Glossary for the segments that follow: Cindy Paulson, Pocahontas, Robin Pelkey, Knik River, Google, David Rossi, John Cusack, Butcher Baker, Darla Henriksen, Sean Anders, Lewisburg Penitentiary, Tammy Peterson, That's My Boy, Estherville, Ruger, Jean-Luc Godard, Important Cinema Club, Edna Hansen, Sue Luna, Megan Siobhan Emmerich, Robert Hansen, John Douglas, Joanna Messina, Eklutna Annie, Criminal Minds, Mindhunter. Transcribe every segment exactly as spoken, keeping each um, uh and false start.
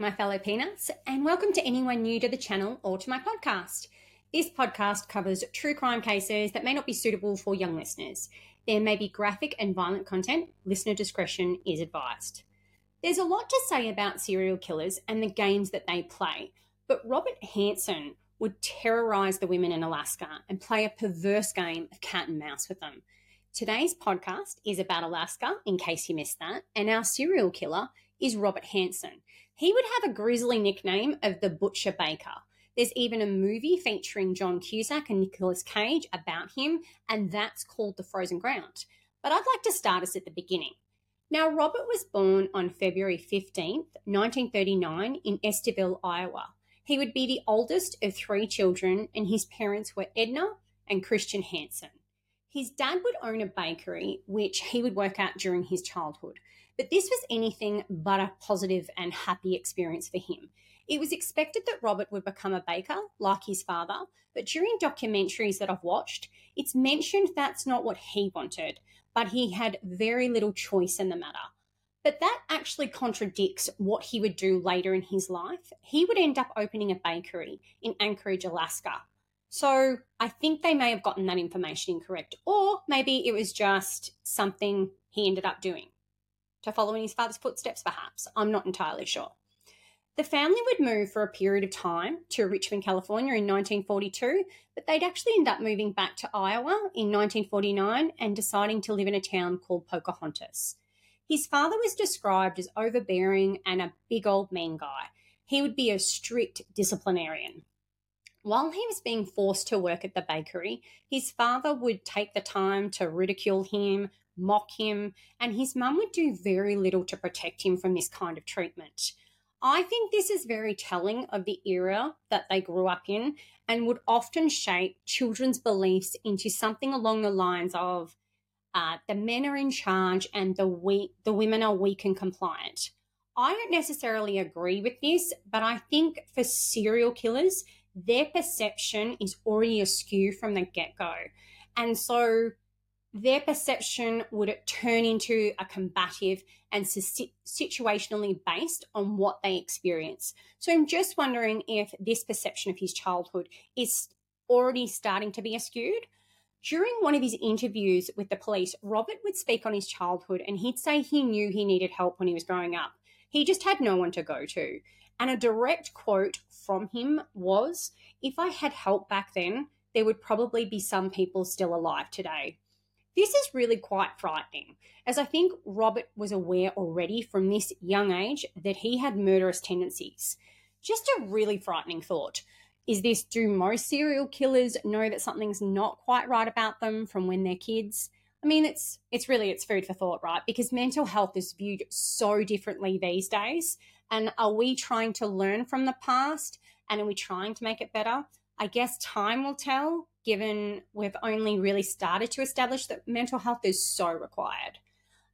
my fellow peanuts, and welcome to anyone new to the channel or to my podcast. This podcast covers true crime cases that may not be suitable for young listeners. There may be graphic and violent content. Listener discretion is advised. There's a lot to say about serial killers and the games that they play, but Robert Hansen would terrorise the women in Alaska and play a perverse game of cat and mouse with them. Today's podcast is about Alaska, in case you missed that, and our serial killer is Robert Hansen. He would have a grisly nickname of the Butcher Baker. There's even a movie featuring John Cusack and Nicolas Cage about him, and that's called The Frozen Ground. But I'd like to start us at the beginning. Now, Robert was born on February fifteenth, nineteen thirty-nine in Estherville, Iowa. He would be the oldest of three children, and his parents were Edna and Christian Hansen. His dad would own a bakery, which he would work at during his childhood. But this was anything but a positive and happy experience for him. It was expected that Robert would become a baker, like his father, but during documentaries that I've watched, it's mentioned that's not what he wanted, but he had very little choice in the matter. But that actually contradicts what he would do later in his life. He would end up opening a bakery in Anchorage, Alaska. So I think they may have gotten that information incorrect, or maybe it was just something he ended up doing to follow in his father's footsteps, perhaps. I'm not entirely sure. The family would move for a period of time to Richmond, California in nineteen forty-two, but they'd actually end up moving back to Iowa in nineteen forty-nine and deciding to live in a town called Pocahontas. His father was described as overbearing and a big old mean guy. He would be a strict disciplinarian. While he was being forced to work at the bakery, his father would take the time to ridicule him, mock him, and his mum would do very little to protect him from this kind of treatment. I think this is very telling of the era that they grew up in and would often shape children's beliefs into something along the lines of uh, the men are in charge and the we- the women are weak and compliant. I don't necessarily agree with this, but I think for serial killers, their perception is already askew from the get-go. And so their perception would turn into a combative and situationally based on what they experience. So I'm just wondering if this perception of his childhood is already starting to be askewed. During one of his interviews with the police, Robert would speak on his childhood and he'd say he knew he needed help when he was growing up. He just had no one to go to. And a direct quote from him was, "If I had help back then, there would probably be some people still alive today." This is really quite frightening, as I think Robert was aware already from this young age that he had murderous tendencies. Just a really frightening thought. Is this, do most serial killers know that something's not quite right about them from when they're kids? I mean, it's it's really, it's food for thought, right? Because mental health is viewed so differently these days. And are we trying to learn from the past? And are we trying to make it better? I guess time will tell, given we've only really started to establish that mental health is so required.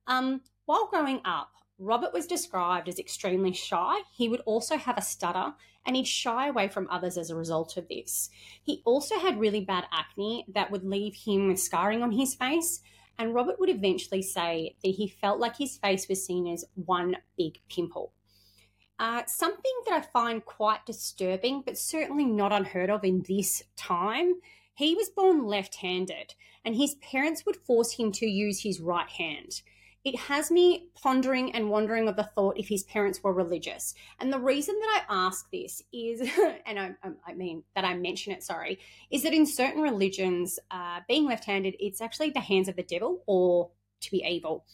Um, while growing up, Robert was described as extremely shy. He would also have a stutter and he'd shy away from others as a result of this. He also had really bad acne that would leave him with scarring on his face, and Robert would eventually say that he felt like his face was seen as one big pimple. Uh, something that I find quite disturbing, but certainly not unheard of in this time. He was born left-handed and his parents would force him to use his right hand. It has me pondering and wondering of the thought if his parents were religious. And the reason that I ask this is, and I, I mean that I mention it, sorry, is that in certain religions, uh, being left-handed, it's actually the hands of the devil or to be evil.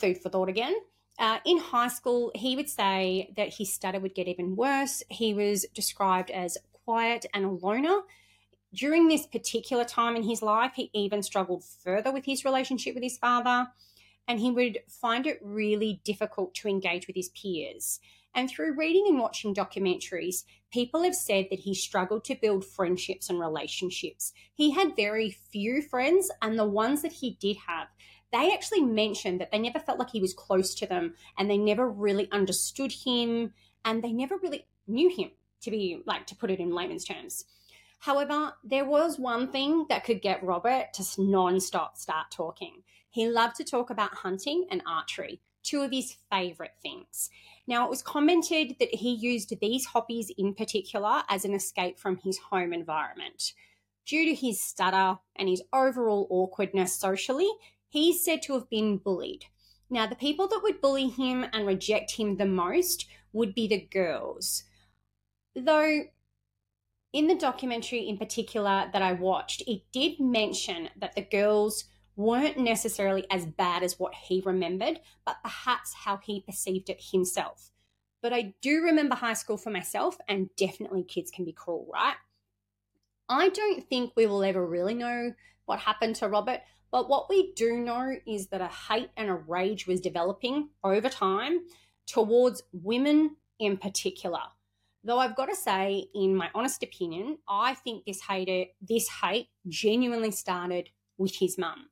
Food for thought again. Uh, in high school, he would say that his stutter would get even worse. He was described as quiet and a loner. During this particular time in his life, he even struggled further with his relationship with his father, and he would find it really difficult to engage with his peers. And through reading and watching documentaries, people have said that he struggled to build friendships and relationships. He had very few friends, and the ones that he did have, they actually mentioned that they never felt like he was close to them and they never really understood him and they never really knew him, to be like, to put it in layman's terms. However, there was one thing that could get Robert to non-stop start talking. He loved to talk about hunting and archery. two of his favourite things. Now, it was commented that he used these hoppies in particular as an escape from his home environment. Due to his stutter and his overall awkwardness socially, he's said to have been bullied. Now, the people that would bully him and reject him the most would be the girls. Though, in the documentary in particular that I watched, it did mention that the girls weren't necessarily as bad as what he remembered, but perhaps how he perceived it himself. But I do remember high school for myself, and definitely kids can be cruel, right? I don't think we will ever really know what happened to Robert, but what we do know is that a hate and a rage was developing over time towards women in particular. Though I've got to say, in my honest opinion, I think this hate, this hate genuinely started with his mum.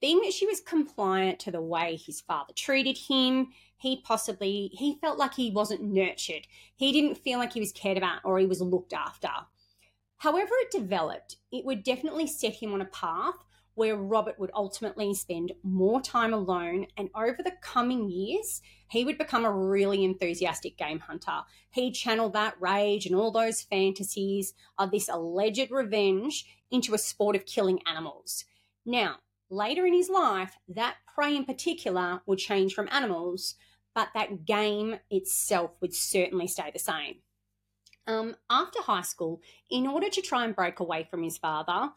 Being that she was compliant to the way his father treated him, he possibly, he felt like he wasn't nurtured. He didn't feel like he was cared about or he was looked after. However it developed, it would definitely set him on a path where Robert would ultimately spend more time alone, and over the coming years, he would become a really enthusiastic game hunter. He channeled that rage and all those fantasies of this alleged revenge into a sport of killing animals. Now, later in his life, that prey in particular would change from animals, but that game itself would certainly stay the same. Um, after high school, in order to try and break away from his father,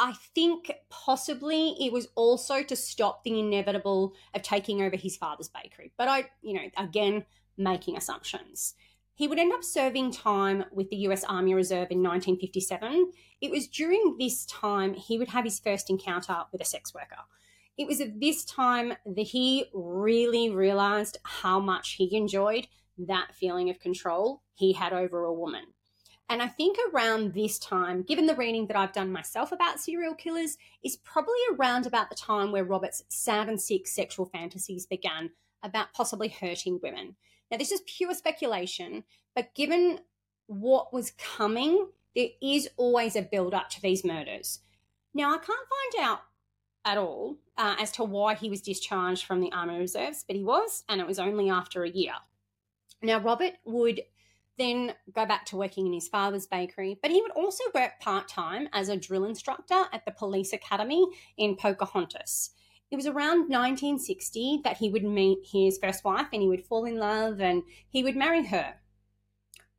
I think possibly it was also to stop the inevitable of taking over his father's bakery. But I, you know, again, making assumptions. He would end up serving time with the U S Army Reserve in nineteen fifty-seven. It was during this time he would have his first encounter with a sex worker. It was at this time that he really realised how much he enjoyed that feeling of control he had over a woman. And I think around this time, given the reading that I've done myself about serial killers, is probably around about the time where Robert's sad and sick sexual fantasies began about possibly hurting women. Now, this is pure speculation, but given what was coming, there is always a build-up to these murders. Now, I can't find out at all uh, as to why he was discharged from the Army Reserves, but he was, and it was only after a year. Now, Robert would then go back to working in his father's bakery, but he would also work part-time as a drill instructor at the police academy in Pocahontas. It was around nineteen sixty that he would meet his first wife and he would fall in love and he would marry her.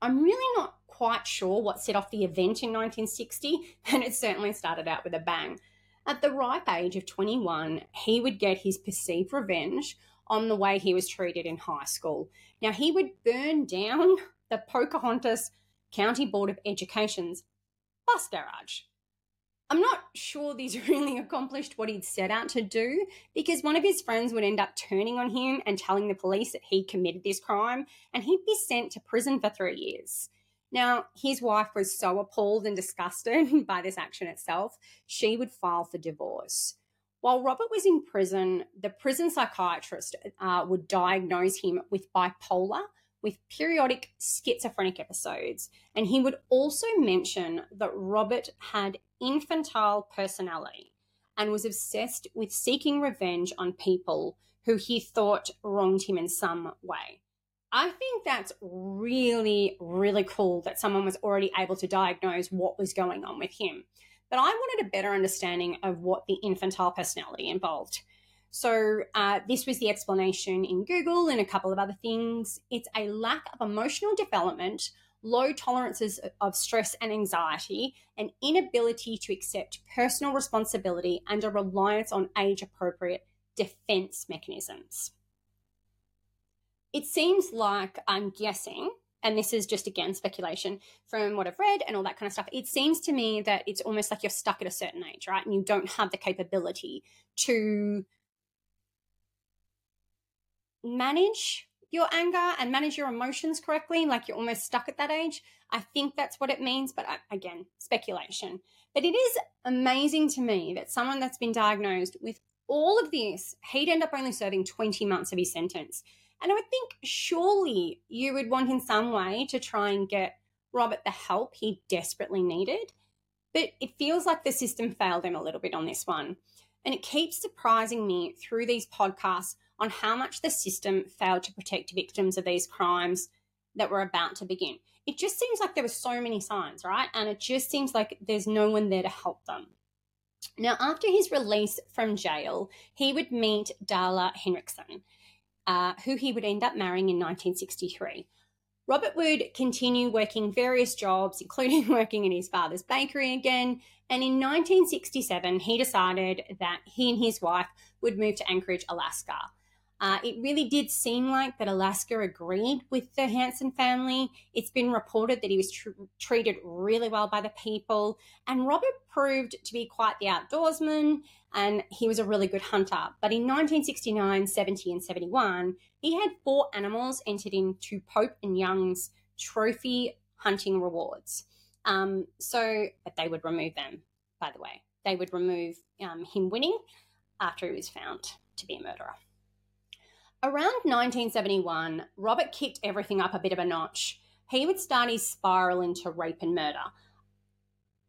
I'm really not quite sure what set off the event in nineteen sixty, and it certainly started out with a bang. At the ripe age of twenty-one, he would get his perceived revenge on the way he was treated in high school. Now, he would burn down the Pocahontas County Board of Education's bus garage. I'm not sure this really accomplished what he'd set out to do, because one of his friends would end up turning on him and telling the police that he committed this crime, and he'd be sent to prison for three years. Now, his wife was so appalled and disgusted by this action itself, she would file for divorce. While Robert was in prison, the prison psychiatrist uh, would diagnose him with bipolar, with periodic schizophrenic episodes, and he would also mention that Robert had infantile personality and was obsessed with seeking revenge on people who he thought wronged him in some way. I think that's really, really cool that someone was already able to diagnose what was going on with him. But I wanted a better understanding of what the infantile personality involved. So uh, this was the explanation in Google and a couple of other things. It's a lack of emotional development, low tolerances of stress and anxiety, an inability to accept personal responsibility, and a reliance on age-appropriate defense mechanisms. It seems like, I'm guessing, and this is just, again, speculation from what I've read and all that kind of stuff, it seems to me that it's almost like you're stuck at a certain age, right? And you don't have the capability to manage your anger and manage your emotions correctly, like you're almost stuck at that age. I think that's what it means, but I, again, speculation. But it is amazing to me that someone that's been diagnosed with all of this, he'd end up only serving twenty months of his sentence. And I would think surely you would want in some way to try and get Robert the help he desperately needed, but it feels like the system failed him a little bit on this one. And it keeps surprising me through these podcasts on how much the system failed to protect victims of these crimes that were about to begin. It just seems like there were so many signs, right? And it just seems like there's no one there to help them. Now, after his release from jail, he would meet Darla Henriksen, uh, who he would end up marrying in nineteen sixty-three. Robert would continue working various jobs, including working in his father's bakery again. And in nineteen sixty-seven, he decided that he and his wife would move to Anchorage, Alaska. Uh, it really did seem like that Alaska agreed with the Hansen family. It's been reported that he was tr- treated really well by the people. And Robert proved to be quite the outdoorsman, and he was a really good hunter. But in nineteen sixty-nine, seventy and seventy-one, he had four animals entered into Pope and Young's trophy hunting rewards. Um, so, but they would remove them, by the way. They would remove um, him winning after he was found to be a murderer. Around nineteen seventy-one, Robert kicked everything up a bit of a notch. He would start his spiral into rape and murder.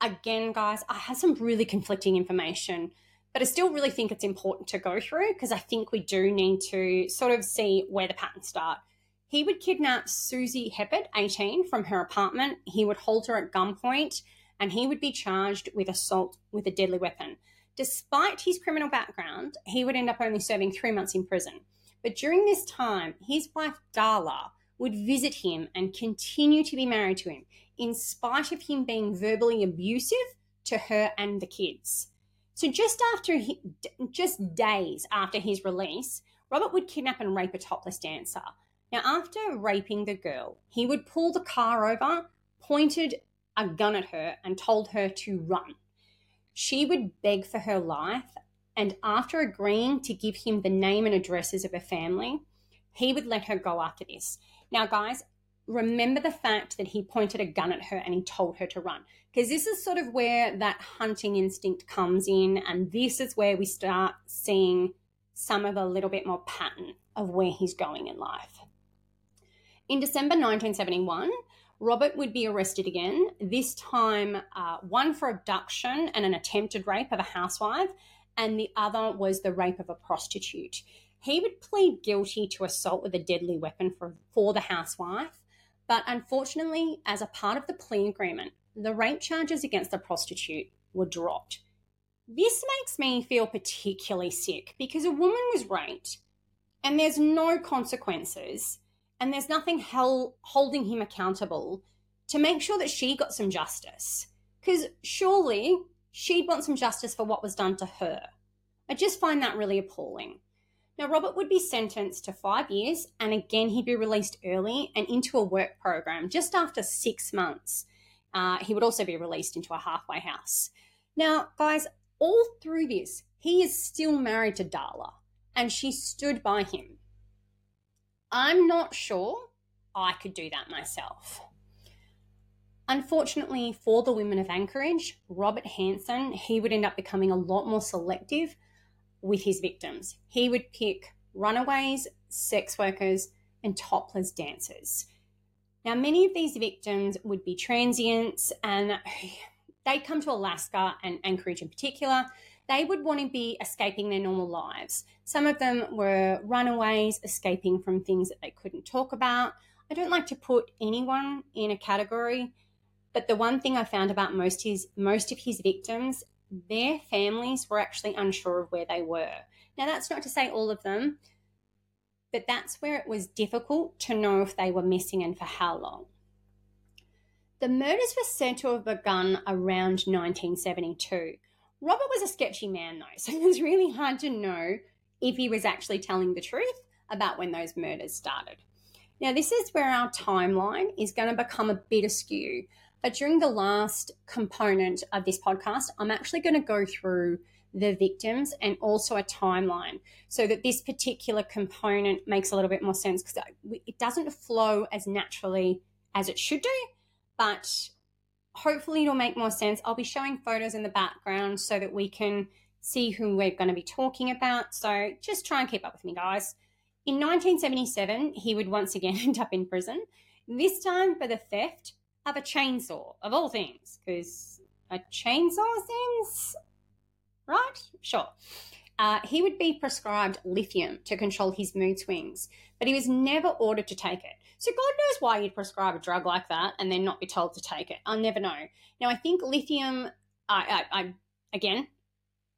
Again, guys, I have some really conflicting information, but I still really think it's important to go through because I think we do need to sort of see where the patterns start. He would kidnap Susie Heppert, eighteen, from her apartment. He would hold her at gunpoint, and he would be charged with assault with a deadly weapon. Despite his criminal background, he would end up only serving three months in prison. But during this time, his wife Darla would visit him and continue to be married to him, in spite of him being verbally abusive to her and the kids. So just after, he, just days after his release, Robert would kidnap and rape a topless dancer. Now, after raping the girl, he would pull the car over, pointed a gun at her, and told her to run. She would beg for her life, and after agreeing to give him the name and addresses of her family, he would let her go after this. Now, guys, remember the fact that he pointed a gun at her and he told her to run, because this is sort of where that hunting instinct comes in, and this is where we start seeing some of a little bit more pattern of where he's going in life. In December nineteen seventy-one, Robert would be arrested again, this time uh, one for abduction and an attempted rape of a housewife, and the other was the rape of a prostitute. He would plead guilty to assault with a deadly weapon for, for the housewife, but unfortunately, as a part of the plea agreement, the rape charges against the prostitute were dropped. This makes me feel particularly sick because a woman was raped and there's no consequences and there's nothing held, holding him accountable to make sure that she got some justice, because surely she'd want some justice for what was done to her. I just find that really appalling. Now, Robert would be sentenced to five years, and again, he'd be released early and into a work program just after six months. Uh, he would also be released into a halfway house. Now, guys, all through this, he is still married to Darla, and she stood by him. I'm not sure I could do that myself. Unfortunately for the women of Anchorage, Robert Hansen, he would end up becoming a lot more selective with his victims. He would pick runaways, sex workers, and topless dancers. Now, many of these victims would be transients, and they come to Alaska and Anchorage in particular. They would want to be escaping their normal lives. Some of them were runaways, escaping from things that they couldn't talk about. I don't like to put anyone in a category, but the one thing I found about most is most of his victims, their families were actually unsure of where they were. Now, that's not to say all of them, but that's where it was difficult to know if they were missing and for how long. The murders were said to have begun around nineteen seventy-two. Robert was a sketchy man, though, so it was really hard to know if he was actually telling the truth about when those murders started. Now, this is where our timeline is going to become a bit askew. But during the last component of this podcast, I'm actually going to go through the victims and also a timeline so that this particular component makes a little bit more sense, because it doesn't flow as naturally as it should do, but hopefully it'll make more sense. I'll be showing photos in the background so that we can see who we're going to be talking about. So just try and keep up with me, guys. In nineteen seventy-seven, he would once again end up in prison, this time for the theft of a chainsaw, of all things, because a chainsaw seems right? Sure. Uh, he would be prescribed lithium to control his mood swings, but he was never ordered to take it. So God knows why you'd prescribe a drug like that and then not be told to take it. I'll never know. Now, I think lithium, I, I, I again,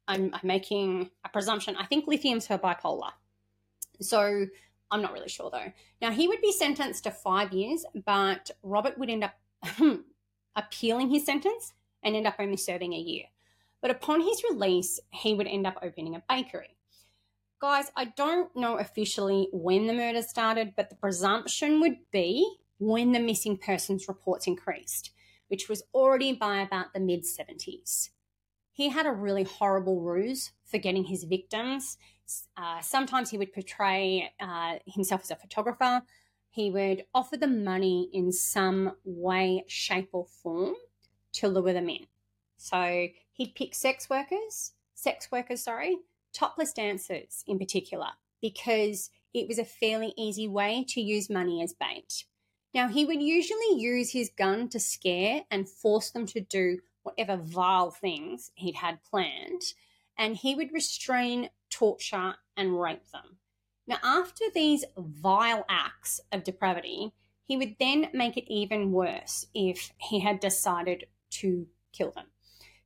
I'm, I'm making a presumption. I think lithium's her bipolar. So I'm not really sure, though. Now, he would be sentenced to five years, but Robert would end up appealing his sentence and end up only serving a year. But upon his release, he would end up opening a bakery. Guys, I don't know officially when the murder started, but the presumption would be when the missing persons reports increased, which was already by about the mid seventies. He had a really horrible ruse for getting his victims. Uh, sometimes he would portray uh, himself as a photographer. He would offer them money in some way, shape or form to lure them in. So he'd pick sex workers, sex workers, sorry, topless dancers in particular, because it was a fairly easy way to use money as bait. Now, he would usually use his gun to scare and force them to do whatever vile things he'd had planned, and he would restrain, torture, and rape them. Now, after these vile acts of depravity, he would then make it even worse if he had decided to kill them.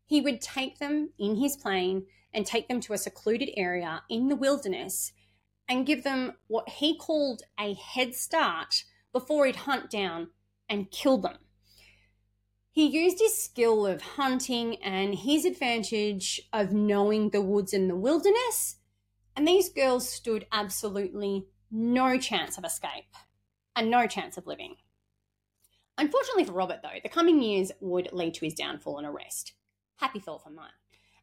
He would take them in his plane and take them to a secluded area in the wilderness and give them what he called a head start before he'd hunt down and kill them. He used his skill of hunting and his advantage of knowing the woods and the wilderness, and these girls stood absolutely no chance of escape and no chance of living. Unfortunately for Robert, though, the coming years would lead to his downfall and arrest. Happy thought for mine.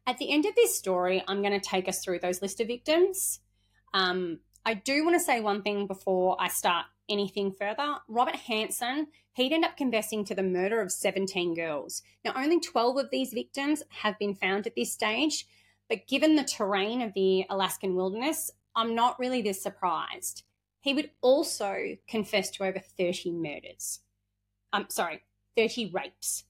At the end of this story, I'm going to take us through those list of victims. Um, I do want to say one thing before I start anything further. Robert Hansen, he'd end up confessing to the murder of seventeen girls. Now, only twelve of these victims have been found at this stage, but given the terrain of the Alaskan wilderness, I'm not really this surprised. He would also confess to over thirty murders. Um, sorry, thirty rapes.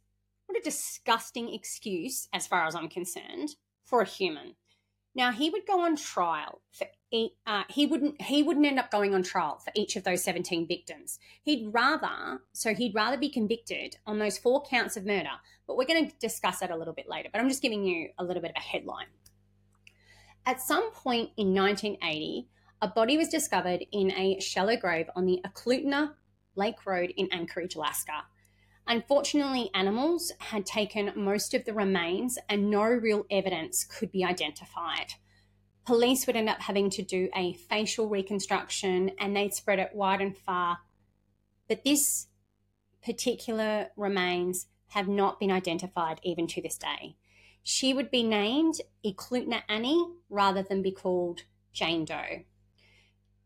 What a disgusting excuse, as far as I'm concerned, for a human. Now, he would go on trial for each, uh, he wouldn't he wouldn't end up going on trial for each of those seventeen victims. He'd rather so he'd rather be convicted on those four counts of murder, but we're going to discuss that a little bit later. But I'm just giving you a little bit of a headline. At some point in nineteen eighty, a body was discovered in a shallow grave on the Eklutna Lake Road in Anchorage, Alaska. Unfortunately, animals had taken most of the remains and no real evidence could be identified. Police would end up having to do a facial reconstruction and they'd spread it wide and far. But this particular remains have not been identified even to this day. She would be named Eklutna Annie rather than be called Jane Doe.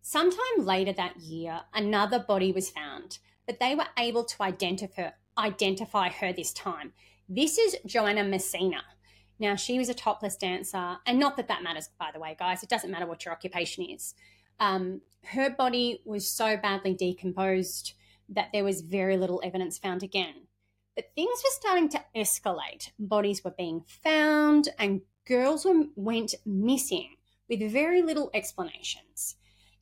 Sometime later that year, another body was found, but they were able to identify identify her this time. This is Joanna Messina. Now, she was a topless dancer, and not that that matters, by the way, guys. It doesn't matter what your occupation is. Um, her body was so badly decomposed that there was very little evidence found again. But things were starting to escalate. Bodies were being found, and girls were, went missing with very little explanations.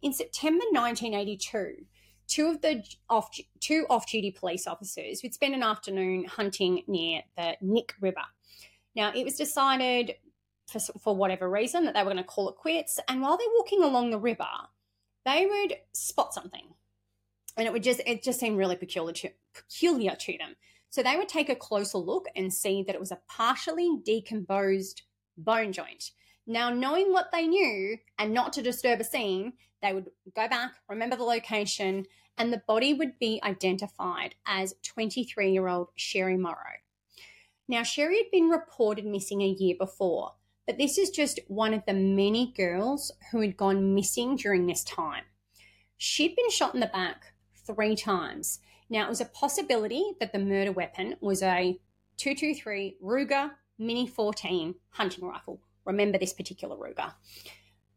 In September nineteen eighty-two, Two of the off, two off-duty police officers would spend an afternoon hunting near the Knik River. Now, it was decided for, for whatever reason that they were going to call it quits, and while they're walking along the river, they would spot something, and it would just it just seemed really peculiar to, peculiar to them. So they would take a closer look and see that it was a partially decomposed bone joint. Now, knowing what they knew and not to disturb a scene, they would go back, remember the location, and the body would be identified as twenty-three-year-old Sherry Morrow. Now, Sherry had been reported missing a year before, but this is just one of the many girls who had gone missing during this time. She'd been shot in the back three times. Now, it was a possibility that the murder weapon was a two twenty-three Ruger Mini fourteen hunting rifle. Remember this particular Ruger.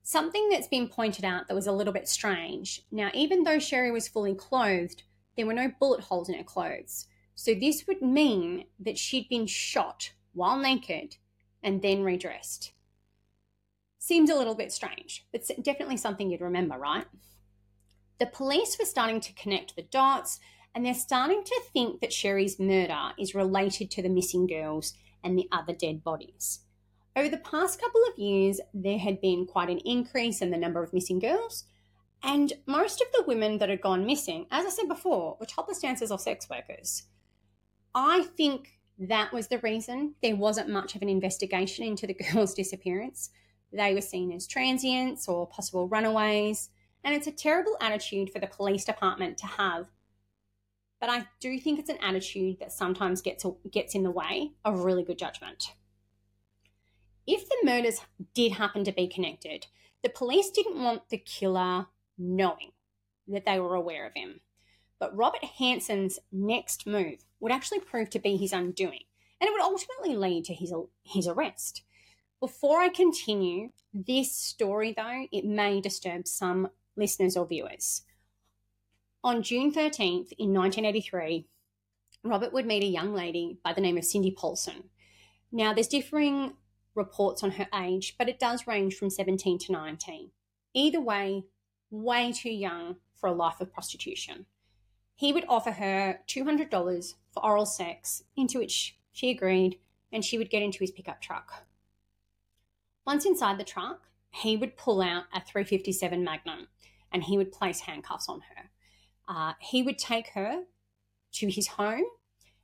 Something that's been pointed out that was a little bit strange. Now, even though Sherry was fully clothed, there were no bullet holes in her clothes. So this would mean that she'd been shot while naked and then redressed. Seems a little bit strange, but definitely something you'd remember, right? The police were starting to connect the dots, and they're starting to think that Sherry's murder is related to the missing girls and the other dead bodies. Over the past couple of years, there had been quite an increase in the number of missing girls, and most of the women that had gone missing, as I said before, were topless dancers or sex workers. I think that was the reason there wasn't much of an investigation into the girls' disappearance. They were seen as transients or possible runaways, and it's a terrible attitude for the police department to have. But I do think it's an attitude that sometimes gets gets in the way of really good judgment. If the murders did happen to be connected, the police didn't want the killer knowing that they were aware of him. But Robert Hansen's next move would actually prove to be his undoing, and it would ultimately lead to his his arrest. Before I continue this story, though, it may disturb some listeners or viewers. On June thirteenth in nineteen eighty-three, Robert would meet a young lady by the name of Cindy Paulson. Now, there's differing reports on her age, but it does range from seventeen to nineteen. Either way, way too young for a life of prostitution. He would offer her two hundred dollars for oral sex, into which she agreed, and she would get into his pickup truck. Once inside the truck, he would pull out a three fifty-seven Magnum and he would place handcuffs on her. Uh, he would take her to his home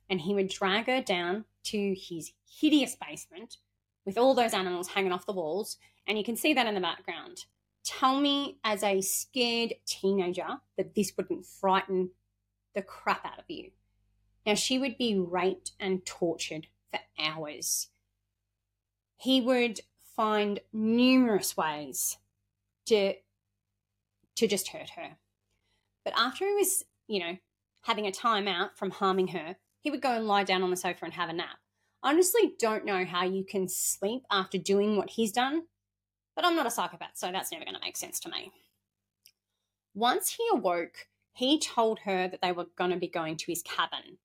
and he would drag her down to his hideous basement with all those animals hanging off the walls, and you can see that in the background. Tell me as a scared teenager that this wouldn't frighten the crap out of you. Now, she would be raped and tortured for hours. He would find numerous ways to to just hurt her. But after he was, you know, having a time out from harming her, he would go and lie down on the sofa and have a nap. I honestly don't know how you can sleep after doing what he's done, but I'm not a psychopath, so that's never going to make sense to me. Once he awoke, he told her that they were going to be going to his cabin.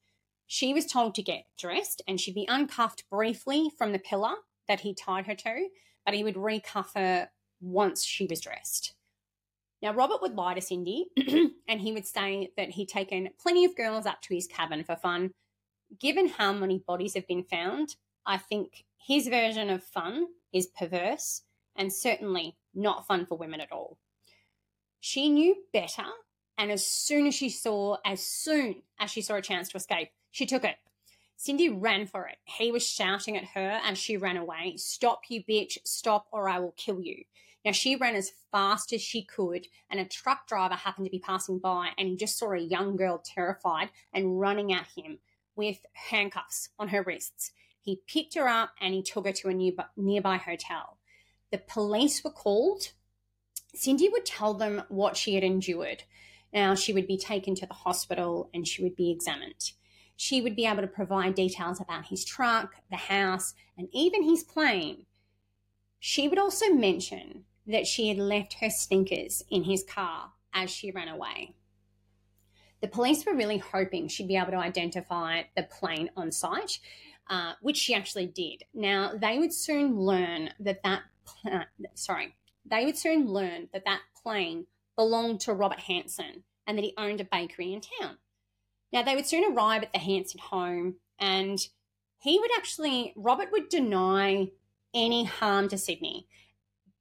She was told to get dressed and she'd be uncuffed briefly from the pillar that he tied her to, but he would recuff her once she was dressed. Now, Robert would lie to Cindy and he would say that he'd taken plenty of girls up to his cabin for fun. Given how many bodies have been found, I think his version of fun is perverse and certainly not fun for women at all. She knew better, and as soon as she saw, as soon as she saw a chance to escape, she took it. Cindy ran for it. He was shouting at her as she ran away, "Stop, you bitch, stop or I will kill you." Now, she ran as fast as she could, and a truck driver happened to be passing by and he just saw a young girl terrified and running at him with handcuffs on her wrists. He picked her up and he took her to a nearby hotel. The police were called. Cindy would tell them what she had endured. Now, she would be taken to the hospital and she would be examined. She would be able to provide details about his truck, the house, and even his plane. She would also mention that she had left her sneakers in his car as she ran away. The police were really hoping she'd be able to identify the plane on site, uh, which she actually did. Now, they would soon learn that that pl- uh, sorry, they would soon learn that that plane belonged to Robert Hansen and that he owned a bakery in town. Now, they would soon arrive at the Hansen home, and he would actually, Robert would deny any harm to Sydney,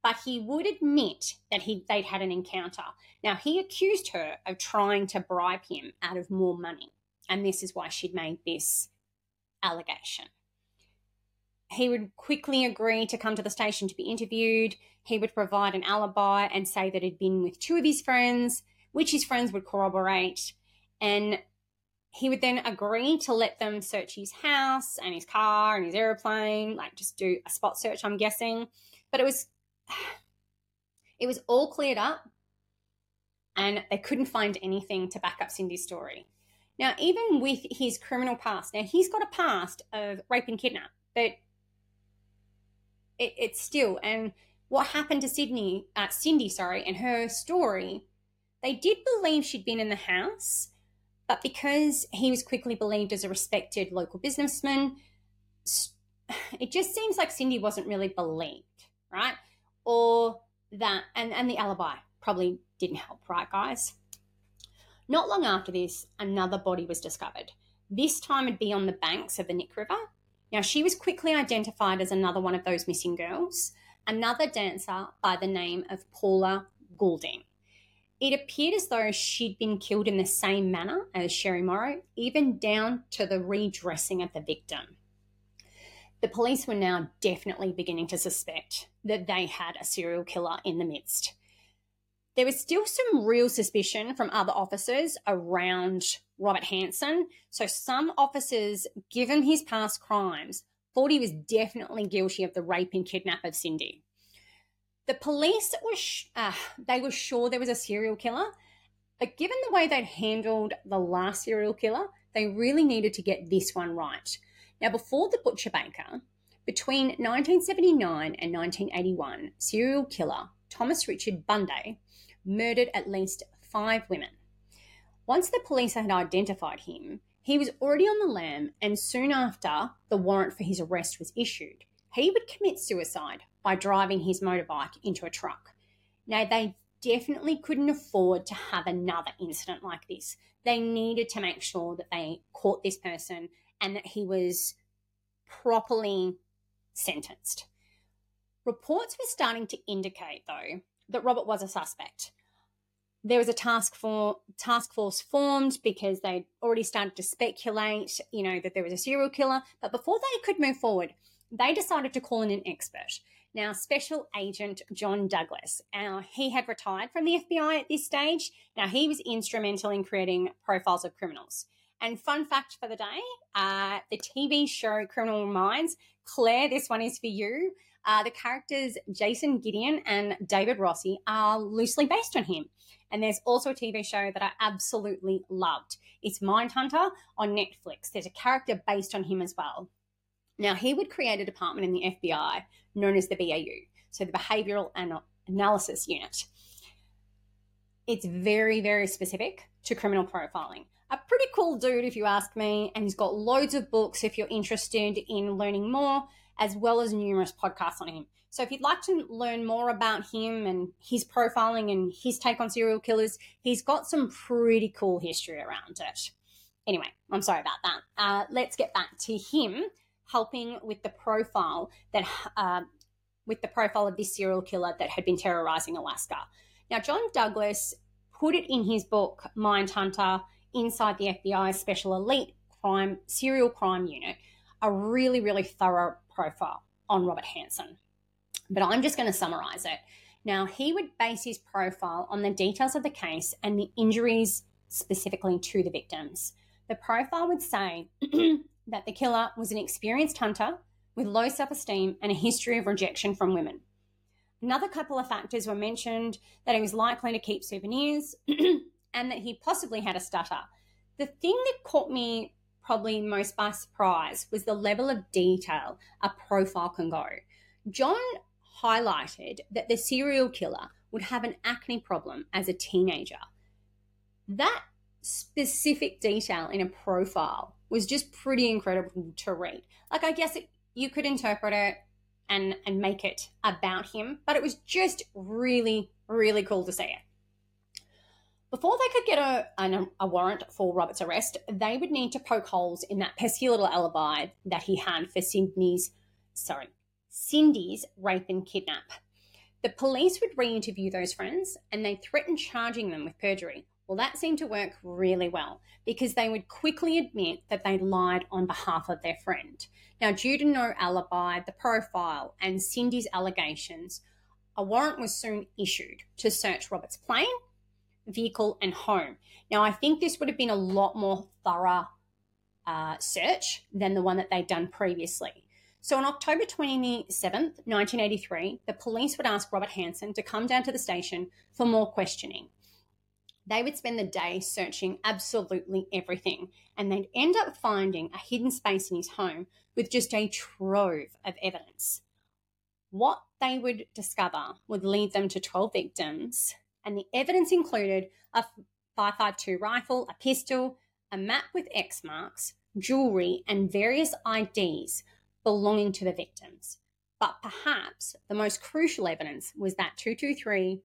but he would admit that he, they'd had an encounter. Now, he accused her of trying to bribe him out of more money, and this is why she'd made this allegation. He would quickly agree to come to the station to be interviewed. He would provide an alibi and say that he'd been with two of his friends, which his friends would corroborate, and he would then agree to let them search his house and his car and his aeroplane, like just do a spot search, I'm guessing. But it was it was all cleared up and they couldn't find anything to back up Cindy's story. Now, even with his criminal past, now he's got a past of rape and kidnap, but it, it's still, and what happened to Sydney, uh, Cindy, sorry, and her story, they did believe she'd been in the house, but because he was quickly believed as a respected local businessman, it just seems like Cindy wasn't really believed, right? or that, and, and the alibi probably didn't help, right, guys? Not long after this, another body was discovered. This time it'd be on the banks of the Knik River. Now, she was quickly identified as another one of those missing girls, another dancer by the name of Paula Goulding. It appeared as though she'd been killed in the same manner as Sherry Morrow, even down to the redressing of the victim. The police were now definitely beginning to suspect that they had a serial killer in the midst. There was still some real suspicion from other officers around Robert Hansen. So some officers, given his past crimes, thought he was definitely guilty of the rape and kidnap of Cindy. The police were sh- uh, they were sure there was a serial killer, but given the way they'd handled the last serial killer, they really needed to get this one right. Now, before the Butcher Baker, between nineteen seventy-nine and nineteen eighty-one, serial killer Thomas Richard Bundy murdered at least five women. Once the police had identified him, he was already on the lam, and soon after the warrant for his arrest was issued, he would commit suicide by driving his motorbike into a truck. Now, they definitely couldn't afford to have another incident like this. They needed to make sure that they caught this person and that he was properly sentenced. Reports were starting to indicate, though, that Robert was a suspect. There was a task for, task force formed because they'd already started to speculate, you know, that there was a serial killer. But before they could move forward, they decided to call in an expert. Now, Special Agent John Douglas. Now, he had retired from the F B I at this stage. Now, he was instrumental in creating profiles of criminals. And fun fact for the day, uh, the T V show Criminal Minds, Claire, this one is for you. Uh, the characters Jason Gideon and David Rossi are loosely based on him. And there's also a T V show that I absolutely loved. It's Mindhunter on Netflix. There's a character based on him as well. Now, he would create a department in the F B I known as the B A U, so the Behavioural Anal- Analysis Unit. It's very, very specific to criminal profiling. A pretty cool dude, if you ask me, and he's got loads of books if you're interested in learning more, as well as numerous podcasts on him. So if you'd like to learn more about him and his profiling and his take on serial killers, he's got some pretty cool history around it. Anyway, I'm sorry about that. Uh, let's get back to him helping with the profile that uh, with the profile of this serial killer that had been terrorising Alaska. Now, John Douglas put it in his book, Mindhunter, inside the F B I Special Elite Crime Serial Crime Unit, a really, really thorough profile on Robert Hansen. But I'm just going to summarise it. Now, he would base his profile on the details of the case and the injuries specifically to the victims. The profile would say that the killer was an experienced hunter with low self-esteem and a history of rejection from women. Another couple of factors were mentioned, that he was likely to keep souvenirs and that he possibly had a stutter. The thing that caught me probably most by surprise was the level of detail a profile can go. John highlighted that the serial killer would have an acne problem as a teenager. That specific detail in a profile was just pretty incredible to read. Like, I guess it, you could interpret it and, and make it about him, but it was just really, really cool to see it. Before they could get a, a, a warrant for Robert's arrest, they would need to poke holes in that pesky little alibi that he had for Sydney's, sorry, Cindy's rape and kidnap. The police would re-interview those friends and they threatened charging them with perjury. Well, that seemed to work really well because they would quickly admit that they lied on behalf of their friend. Now, due to no alibi, the profile and Cindy's allegations, a warrant was soon issued to search Robert's plane, vehicle and home. Now, I think this would have been a lot more thorough uh, search than the one that they'd done previously. So on October twenty-seventh, nineteen eighty-three, the police would ask Robert Hansen to come down to the station for more questioning. They would spend the day searching absolutely everything, and they'd end up finding a hidden space in his home with just a trove of evidence. What they would discover would lead them to twelve victims, and the evidence included a five five two rifle, a pistol, a map with X marks, jewellery and various I Ds belonging to the victims. But perhaps the most crucial evidence was that two twenty-three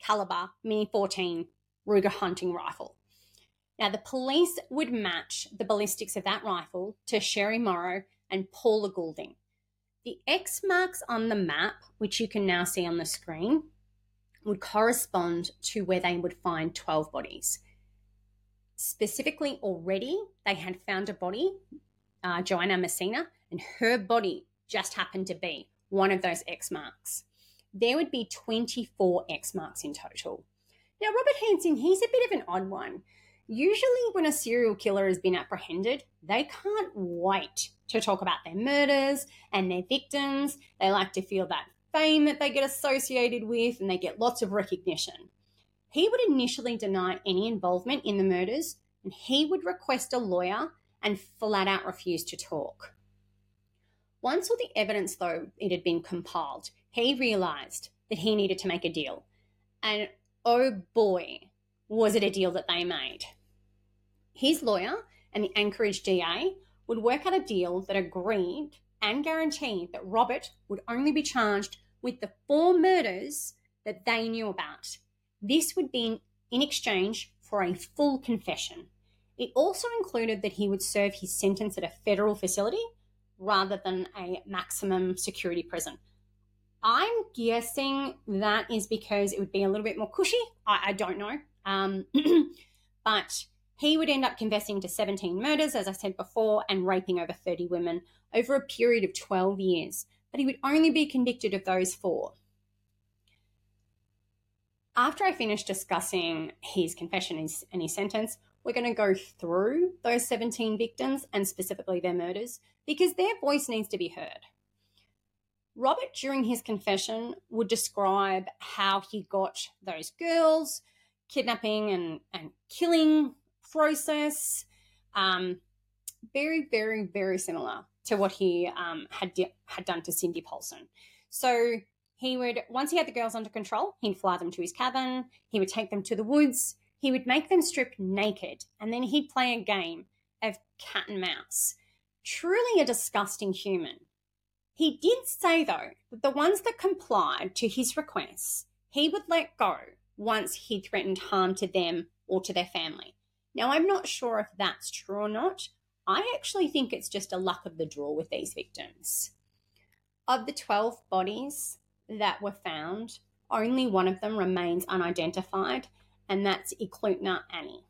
caliber mini fourteen Ruger hunting rifle. Now, the police would match the ballistics of that rifle to Sherry Morrow and Paula Goulding. The X marks on the map, which you can now see on the screen, would correspond to where they would find twelve bodies. Specifically, already they had found a body, uh, Joanna Messina, and her body just happened to be one of those X marks. There would be twenty-four X marks in total. Now, Robert Hansen, he's a bit of an odd one. Usually when a serial killer has been apprehended, they can't wait to talk about their murders and their victims. They like to feel that fame that they get associated with, and they get lots of recognition. He would initially deny any involvement in the murders, and he would request a lawyer and flat out refuse to talk. Once all the evidence, though, it had been compiled, he realised that he needed to make a deal. And oh boy, was it a deal that they made. His lawyer and the Anchorage D A would work out a deal that agreed and guaranteed that Robert would only be charged with the four murders that they knew about. This would be in exchange for a full confession. It also included that he would serve his sentence at a federal facility rather than a maximum security prison. I'm guessing that is because it would be a little bit more cushy. I, I don't know. Um, but he would end up confessing to seventeen murders, as I said before, and raping over thirty women over a period of twelve years. But he would only be convicted of those four. After I finish discussing his confession and his sentence, we're going to go through those seventeen victims and specifically their murders, because their voice needs to be heard. Robert, during his confession, would describe how he got those girls, kidnapping and, and killing process, um, very, very, very similar to what he um, had, di- had done to Cindy Paulson. So he would, once he had the girls under control, he'd fly them to his cabin, he would take them to the woods, he would make them strip naked, and then he'd play a game of cat and mouse. Truly a disgusting human. He did say, though, that the ones that complied to his requests, he would let go once he threatened harm to them or to their family. Now, I'm not sure if that's true or not. I actually think it's just a luck of the draw with these victims. Of the twelve bodies that were found, only one of them remains unidentified, and that's Eklutna Annie.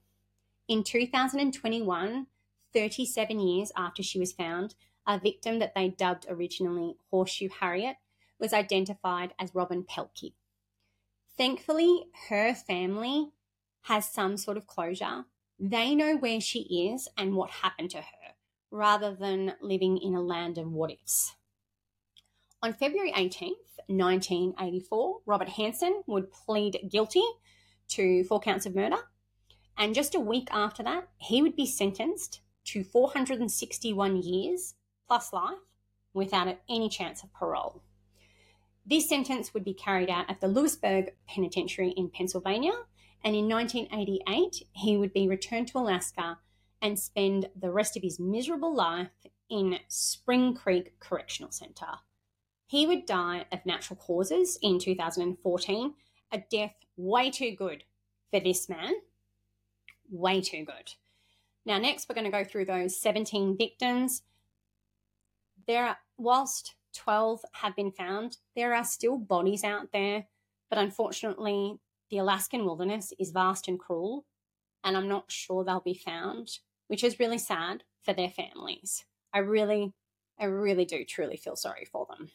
In two thousand twenty-one, thirty-seven years after she was found, a victim that they dubbed originally Horseshoe Harriet was identified as Robin Pelkey. Thankfully, her family has some sort of closure. They know where she is and what happened to her, rather than living in a land of what-ifs. On February eighteenth, nineteen eighty-four, Robert Hansen would plead guilty to four counts of murder, and just a week after that, he would be sentenced to four hundred sixty-one years plus life without any chance of parole. This sentence would be carried out at the Lewisburg Penitentiary in Pennsylvania, and in nineteen eighty-eight, he would be returned to Alaska and spend the rest of his miserable life in Spring Creek Correctional Center. He would die of natural causes in two thousand fourteen, a death way too good for this man. Way too good. Now, next, we're going to go through those seventeen victims. There are, whilst twelve have been found, there are still bodies out there, but unfortunately, the Alaskan wilderness is vast and cruel, and I'm not sure they'll be found, which is really sad for their families. I really, I really do truly feel sorry for them.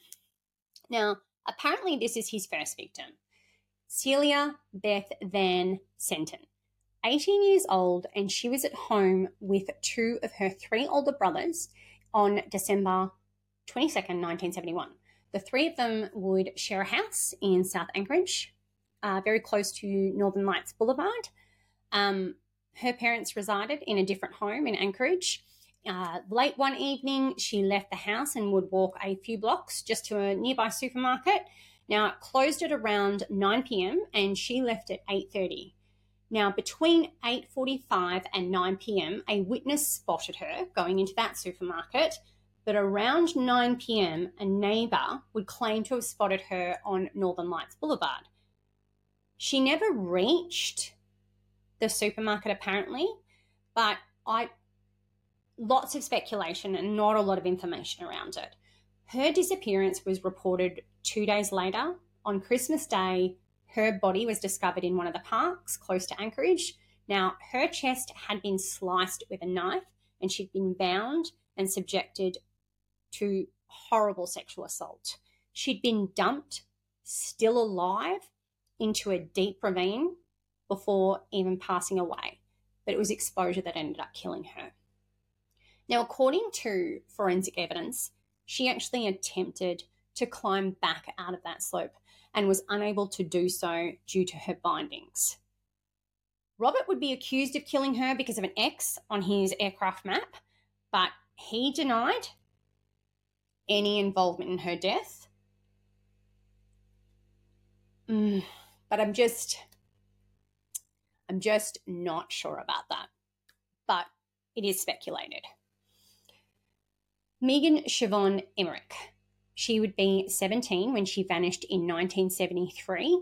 Now, apparently this is his first victim, Celia Beth Van Senten, eighteen years old, and she was at home with two of her three older brothers on December twenty-second, nineteen seventy-one. The three of them would share a house in South Anchorage, uh, very close to Northern Lights Boulevard. Um, her parents resided in a different home in Anchorage. Uh, late one evening, she left the house and would walk a few blocks just to a nearby supermarket. Now, it closed at around nine p.m. and she left at eight thirty. Now, between eight forty-five and nine p.m., a witness spotted her going into that supermarket, that around nine p.m. a neighbour would claim to have spotted her on Northern Lights Boulevard. She never reached the supermarket apparently, but I lots of speculation and not a lot of information around it. Her disappearance was reported two days later. On Christmas Day, her body was discovered in one of the parks close to Anchorage. Now, her chest had been sliced with a knife and she'd been bound and subjected to horrible sexual assault. She'd been dumped, still alive, into a deep ravine before even passing away. But it was exposure that ended up killing her. Now, according to forensic evidence, she actually attempted to climb back out of that slope and was unable to do so due to her bindings. Robert would be accused of killing her because of an X on his aircraft map, but he denied any involvement in her death. Mm, but I'm just, I'm just not sure about that. But it is speculated. Megan Siobhan Emmerich. She would be seventeen when she vanished in nineteen seventy-three.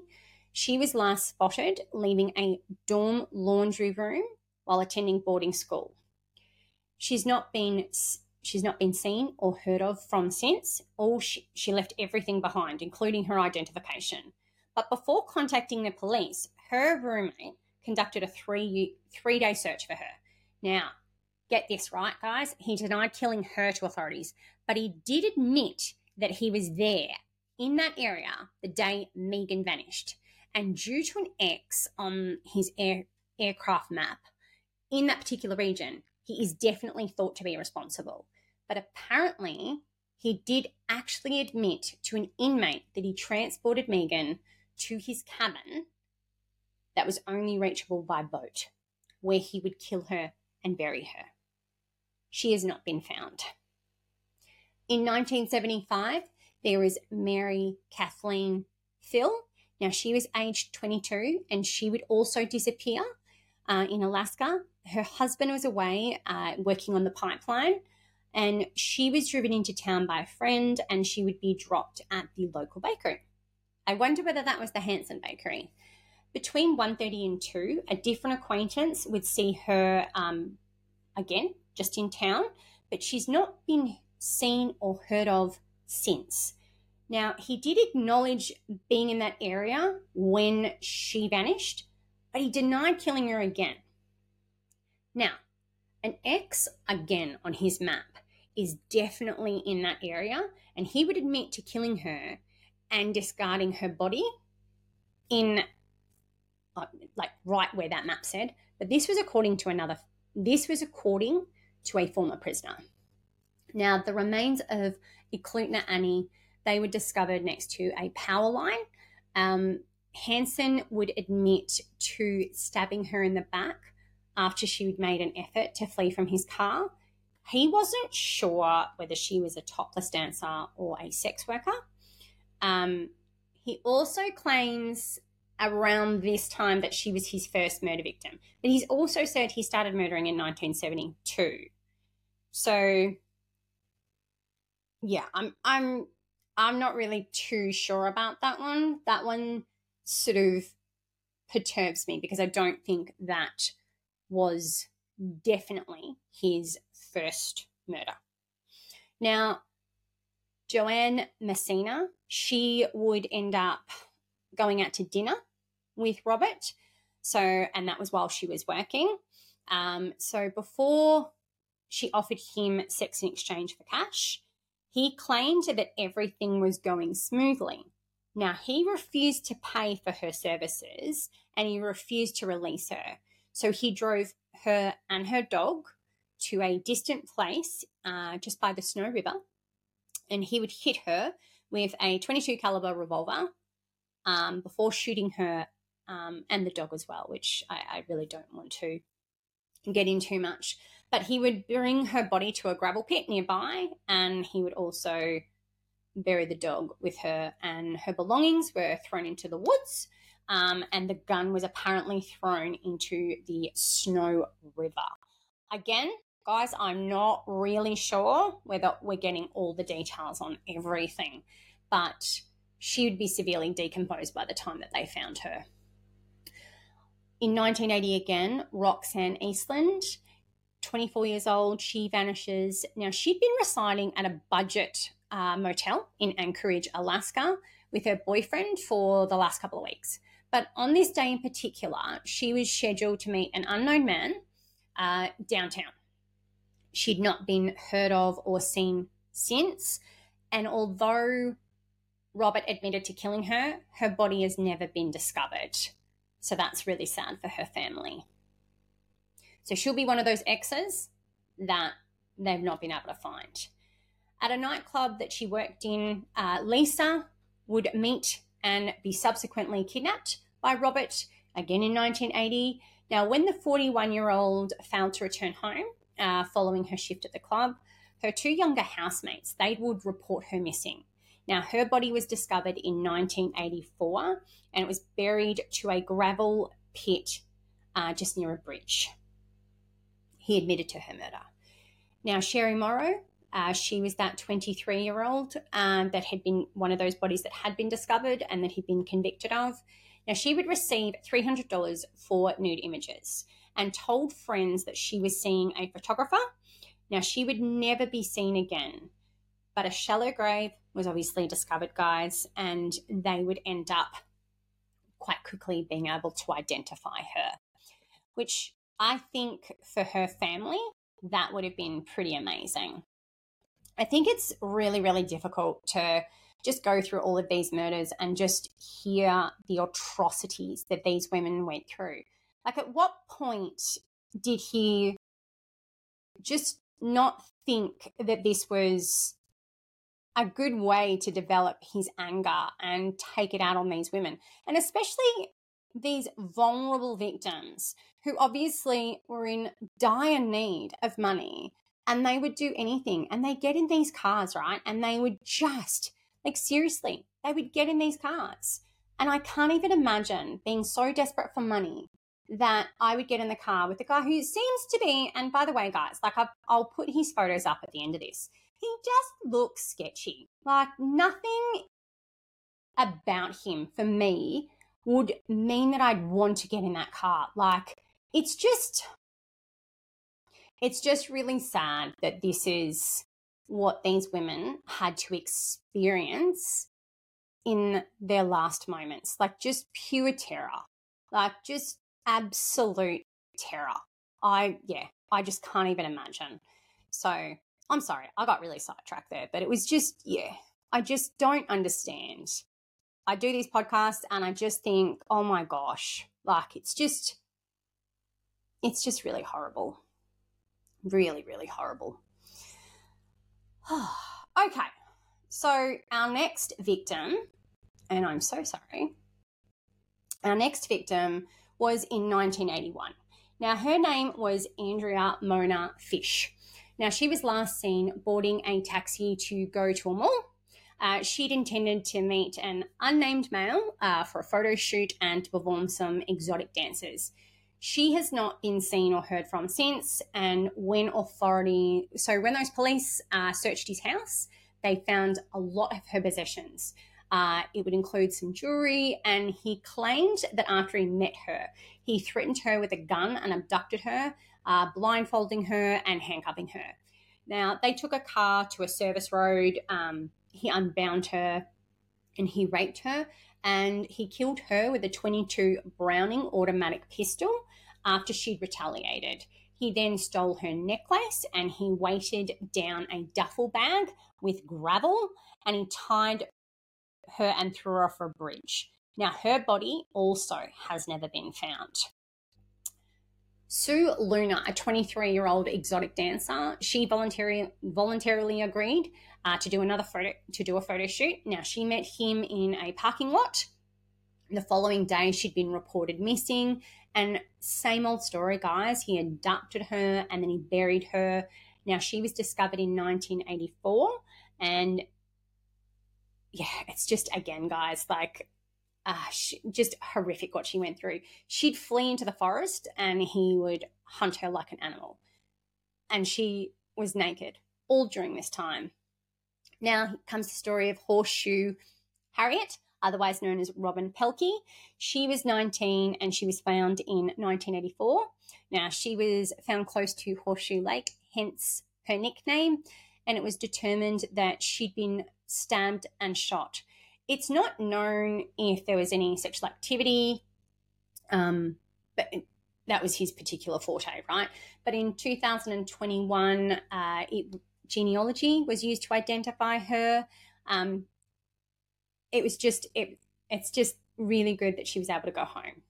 She was last spotted leaving a dorm laundry room while attending boarding school. She's not been she's not been seen or heard of from since. All she, she left everything behind, including her identification. But before contacting the police, her roommate conducted a three three-day search for her. Now, get this right, guys. He denied killing her to authorities, but he did admit that he was there in that area the day Megan vanished. And due to an X on his air, aircraft map in that particular region, he is definitely thought to be responsible. But apparently he did actually admit to an inmate that he transported Megan to his cabin that was only reachable by boat, where he would kill her and bury her. She has not been found. In nineteen seventy-five, there was Mary Kathleen Phil. Now, she was aged twenty-two and she would also disappear uh, in Alaska. Her husband was away uh, working on the pipeline, and she was driven into town by a friend and she would be dropped at the local bakery. I wonder whether that was the Hansen bakery. Between one thirty and two, a different acquaintance would see her um, again, just in town, but she's not been seen or heard of since. Now, he did acknowledge being in that area when she vanished, but he denied killing her again. Now, an X again on his map is definitely in that area, and he would admit to killing her and discarding her body in like right where that map said, but this was according to another, this was according to a former prisoner. Now, the remains of Eklutna Annie, they were discovered next to a power line. Um, Hansen would admit to stabbing her in the back after she had made an effort to flee from his car. He wasn't sure whether she was a topless dancer or a sex worker. Um, he also claims around this time that she was his first murder victim. But he's also said he started murdering in nineteen seventy-two. So, yeah, I'm I'm I'm not really too sure about that one. That one sort of perturbs me because I don't think that was definitely his first murder. Now, Joanna Messina, she would end up going out to dinner with Robert. So, and that was while she was working. Um, so before she offered him sex in exchange for cash, he claimed that everything was going smoothly. Now, he refused to pay for her services and he refused to release her. So he drove her and her dog to a distant place uh, just by the Snow River, and he would hit her with a twenty-two caliber revolver Um, before shooting her um, and the dog as well, which I, I really don't want to get in too much. But he would bring her body to a gravel pit nearby, and he would also bury the dog with her, and her belongings were thrown into the woods, um, and the gun was apparently thrown into the Snow River. Again, Guys, I'm not really sure whether we're getting all the details on everything, but she would be severely decomposed by the time that they found her. In nineteen eighty again, Roxanne Eastland, twenty-four years old, she vanishes. Now, she'd been residing at a budget uh, motel in Anchorage, Alaska, with her boyfriend for the last couple of weeks. But on this day in particular, she was scheduled to meet an unknown man uh, downtown. She'd not been heard of or seen since, and although Robert admitted to killing her, her body has never been discovered. So that's really sad for her family. So she'll be one of those exes that they've not been able to find. At a nightclub that she worked in, uh, Lisa would meet and be subsequently kidnapped by Robert, again in nineteen eighty. Now, when the forty-one-year-old failed to return home uh, following her shift at the club, her two younger housemates, they would report her missing. Now, her body was discovered in nineteen eighty-four and it was buried to a gravel pit uh, just near a bridge. He admitted to her murder. Now, Sherry Morrow, uh, she was that twenty-three-year-old um, that had been one of those bodies that had been discovered and that he'd been convicted of. Now, she would receive three hundred dollars for nude images and told friends that she was seeing a photographer. Now, she would never be seen again, but a shallow grave was obviously discovered, guys, and they would end up quite quickly being able to identify her, which I think for her family, that would have been pretty amazing. I think it's really, really difficult to just go through all of these murders and just hear the atrocities that these women went through. Like, at what point did he just not think that this was a good way to develop his anger and take it out on these women, and especially these vulnerable victims who obviously were in dire need of money and they would do anything, and they get in these cars, right? And they would just, like, seriously, they would get in these cars. And I can't even imagine being so desperate for money that I would get in the car with a guy who seems to be, and by the way, guys, like I've, I'll put his photos up at the end of this. He just looks sketchy. Like, nothing about him for me would mean that I'd want to get in that car. Like, it's just, it's just really sad that this is what these women had to experience in their last moments. Like, just pure terror. Like, just absolute terror. I, yeah, I just can't even imagine. So I'm sorry, I got really sidetracked there, but it was just, yeah, I just don't understand. I do these podcasts and I just think, oh my gosh, like it's just, it's just really horrible. Really, really horrible. Okay, so our next victim, and I'm so sorry, our next victim was in nineteen eighty-one. Now, her name was Andrea Mona Fish. Now, she was last seen boarding a taxi to go to a mall. Uh, she'd intended to meet an unnamed male uh, for a photo shoot and to perform some exotic dances. She has not been seen or heard from since, and when authority, so when those police uh, searched his house, they found a lot of her possessions. Uh, it would include some jewelry, and he claimed that after he met her, he threatened her with a gun and abducted her, Uh, blindfolding her and handcuffing her. Now, they took a car to a service road. Um, he unbound her and he raped her, and he killed her with a twenty-two Browning automatic pistol after she'd retaliated. He then stole her necklace and he weighted down a duffel bag with gravel and he tied her and threw her off a bridge. Now, her body also has never been found. Sue Luna, a twenty-three-year-old exotic dancer, she voluntarily voluntarily agreed uh, to do another photo to do a photo shoot. Now, she met him in a parking lot. The following day, she'd been reported missing, and same old story, guys. He abducted her and then he buried her. Now, she was discovered in nineteen eighty-four, and yeah, it's just, again, guys, like, Uh, she, just horrific what she went through. She'd flee into the forest and he would hunt her like an animal. and she was naked all during this time. Now comes the story of Horseshoe Harriet, otherwise known as Robin Pelkey. She was nineteen and she was found in nineteen eighty-four. Now, she was found close to Horseshoe Lake, hence her nickname, and it was determined that she'd been stabbed and shot. It's not known if there was any sexual activity, um, but that was his particular forte, right? But in two thousand twenty-one, uh, it, genealogy was used to identify her. Um, it was just it, it's just really good that she was able to go home.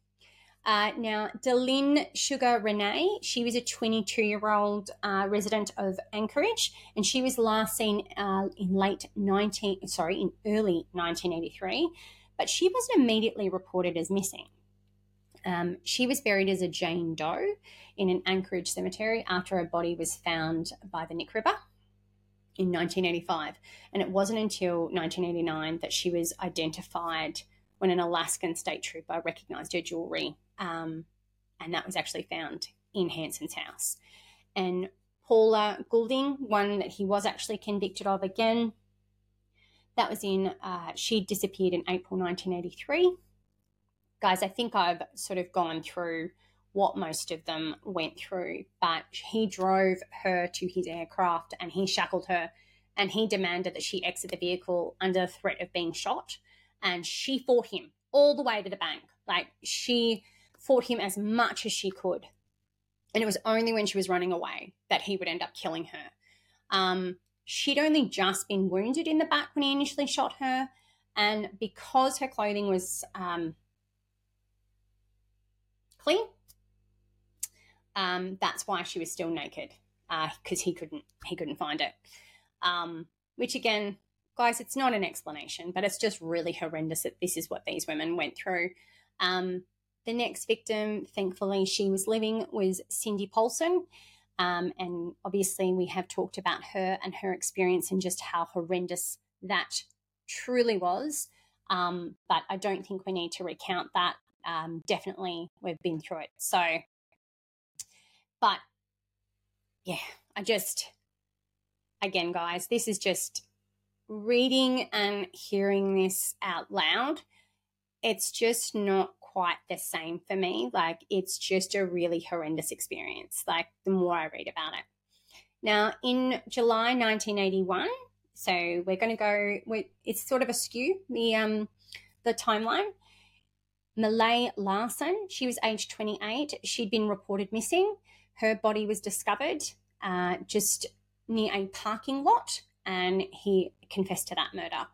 Uh, now, Delin Sugar Renee, she was a twenty-two-year-old uh, resident of Anchorage, and she was last seen uh, in late nineteen sorry in early nineteen eighty-three, but she wasn't immediately reported as missing. Um, she was buried as a Jane Doe in an Anchorage cemetery after her body was found by the Knik River in nineteen eighty-five, and it wasn't until nineteen eighty-nine that she was identified when an Alaskan state trooper recognised her jewellery. Um, and that was actually found in Hansen's house. And Paula Goulding, one that he was actually convicted of again, that was in, uh, she disappeared in April nineteen eighty-three. Guys, I think I've sort of gone through what most of them went through, but he drove her to his aircraft and he shackled her and he demanded that she exit the vehicle under threat of being shot, and she fought him all the way to the bank. Like, she fought him as much as she could. And it was only when she was running away that he would end up killing her. Um, she'd only just been wounded in the back when he initially shot her. And because her clothing was um, clean, um, that's why she was still naked, because uh, he couldn't he couldn't find it. Um, which, again, guys, it's not an explanation, but it's just really horrendous that this is what these women went through. Um, the next victim, thankfully, she was living, was Cindy Paulson. Um, and obviously we have talked about her and her experience and just how horrendous that truly was. Um, but I don't think we need to recount that. Um, definitely we've been through it. So, but, yeah, I just, again, guys, this is just... reading and hearing this out loud, it's just not quite the same for me. Like, it's just a really horrendous experience, like, the more I read about it. Now, in July nineteen eighty-one, so we're going to go, we're, it's sort of askew, the, um, the timeline. Malay Larson, she was age twenty-eight. She'd been reported missing. Her body was discovered uh, just near a parking lot, and he confessed to that murder.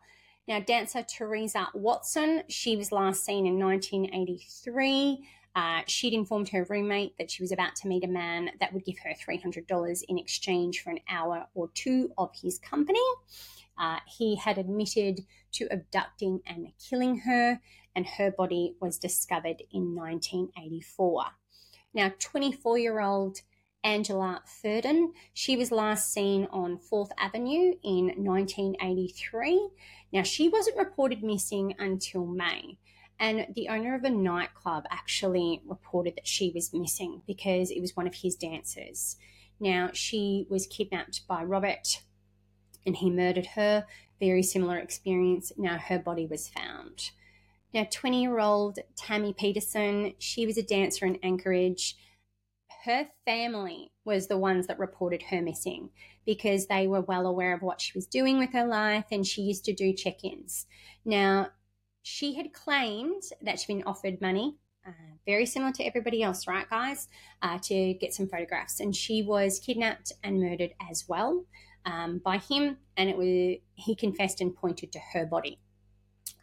Now, dancer Teresa Watson, she was last seen in nineteen eighty-three. Uh, she'd informed her roommate that she was about to meet a man that would give her three hundred dollars in exchange for an hour or two of his company. Uh, he had admitted to abducting and killing her, and her body was discovered in nineteen eighty-four. Now, twenty-four-year-old Angela Ferdin, she was last seen on Fourth Avenue in nineteen eighty-three. Now, she wasn't reported missing until May, and the owner of a nightclub actually reported that she was missing because it was one of his dancers. Now, she was kidnapped by Robert and he murdered her. Very similar experience. Now, her body was found. Now, twenty-year-old Tammy Peterson, she was a dancer in Anchorage. Her family was the ones that reported her missing because they were well aware of what she was doing with her life, and she used to do check-ins. Now, she had claimed that she'd been offered money, uh, very similar to everybody else, right, guys, uh, to get some photographs. And she was kidnapped and murdered as well um, by him, and it was he confessed and pointed to her body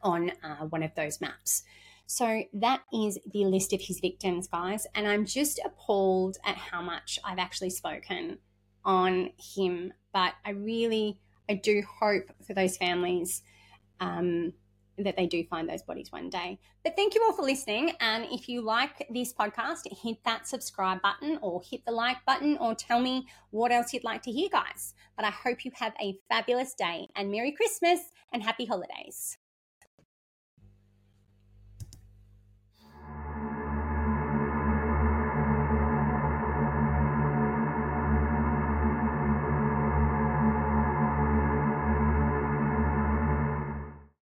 on uh, one of those maps. So that is the list of his victims, guys, and I'm just appalled at how much I've actually spoken on him. But I really, I do hope for those families um, that they do find those bodies one day. But thank you all for listening, and if you like this podcast, hit that subscribe button or hit the like button or tell me what else you'd like to hear, guys. But I hope you have a fabulous day, and Merry Christmas and Happy Holidays.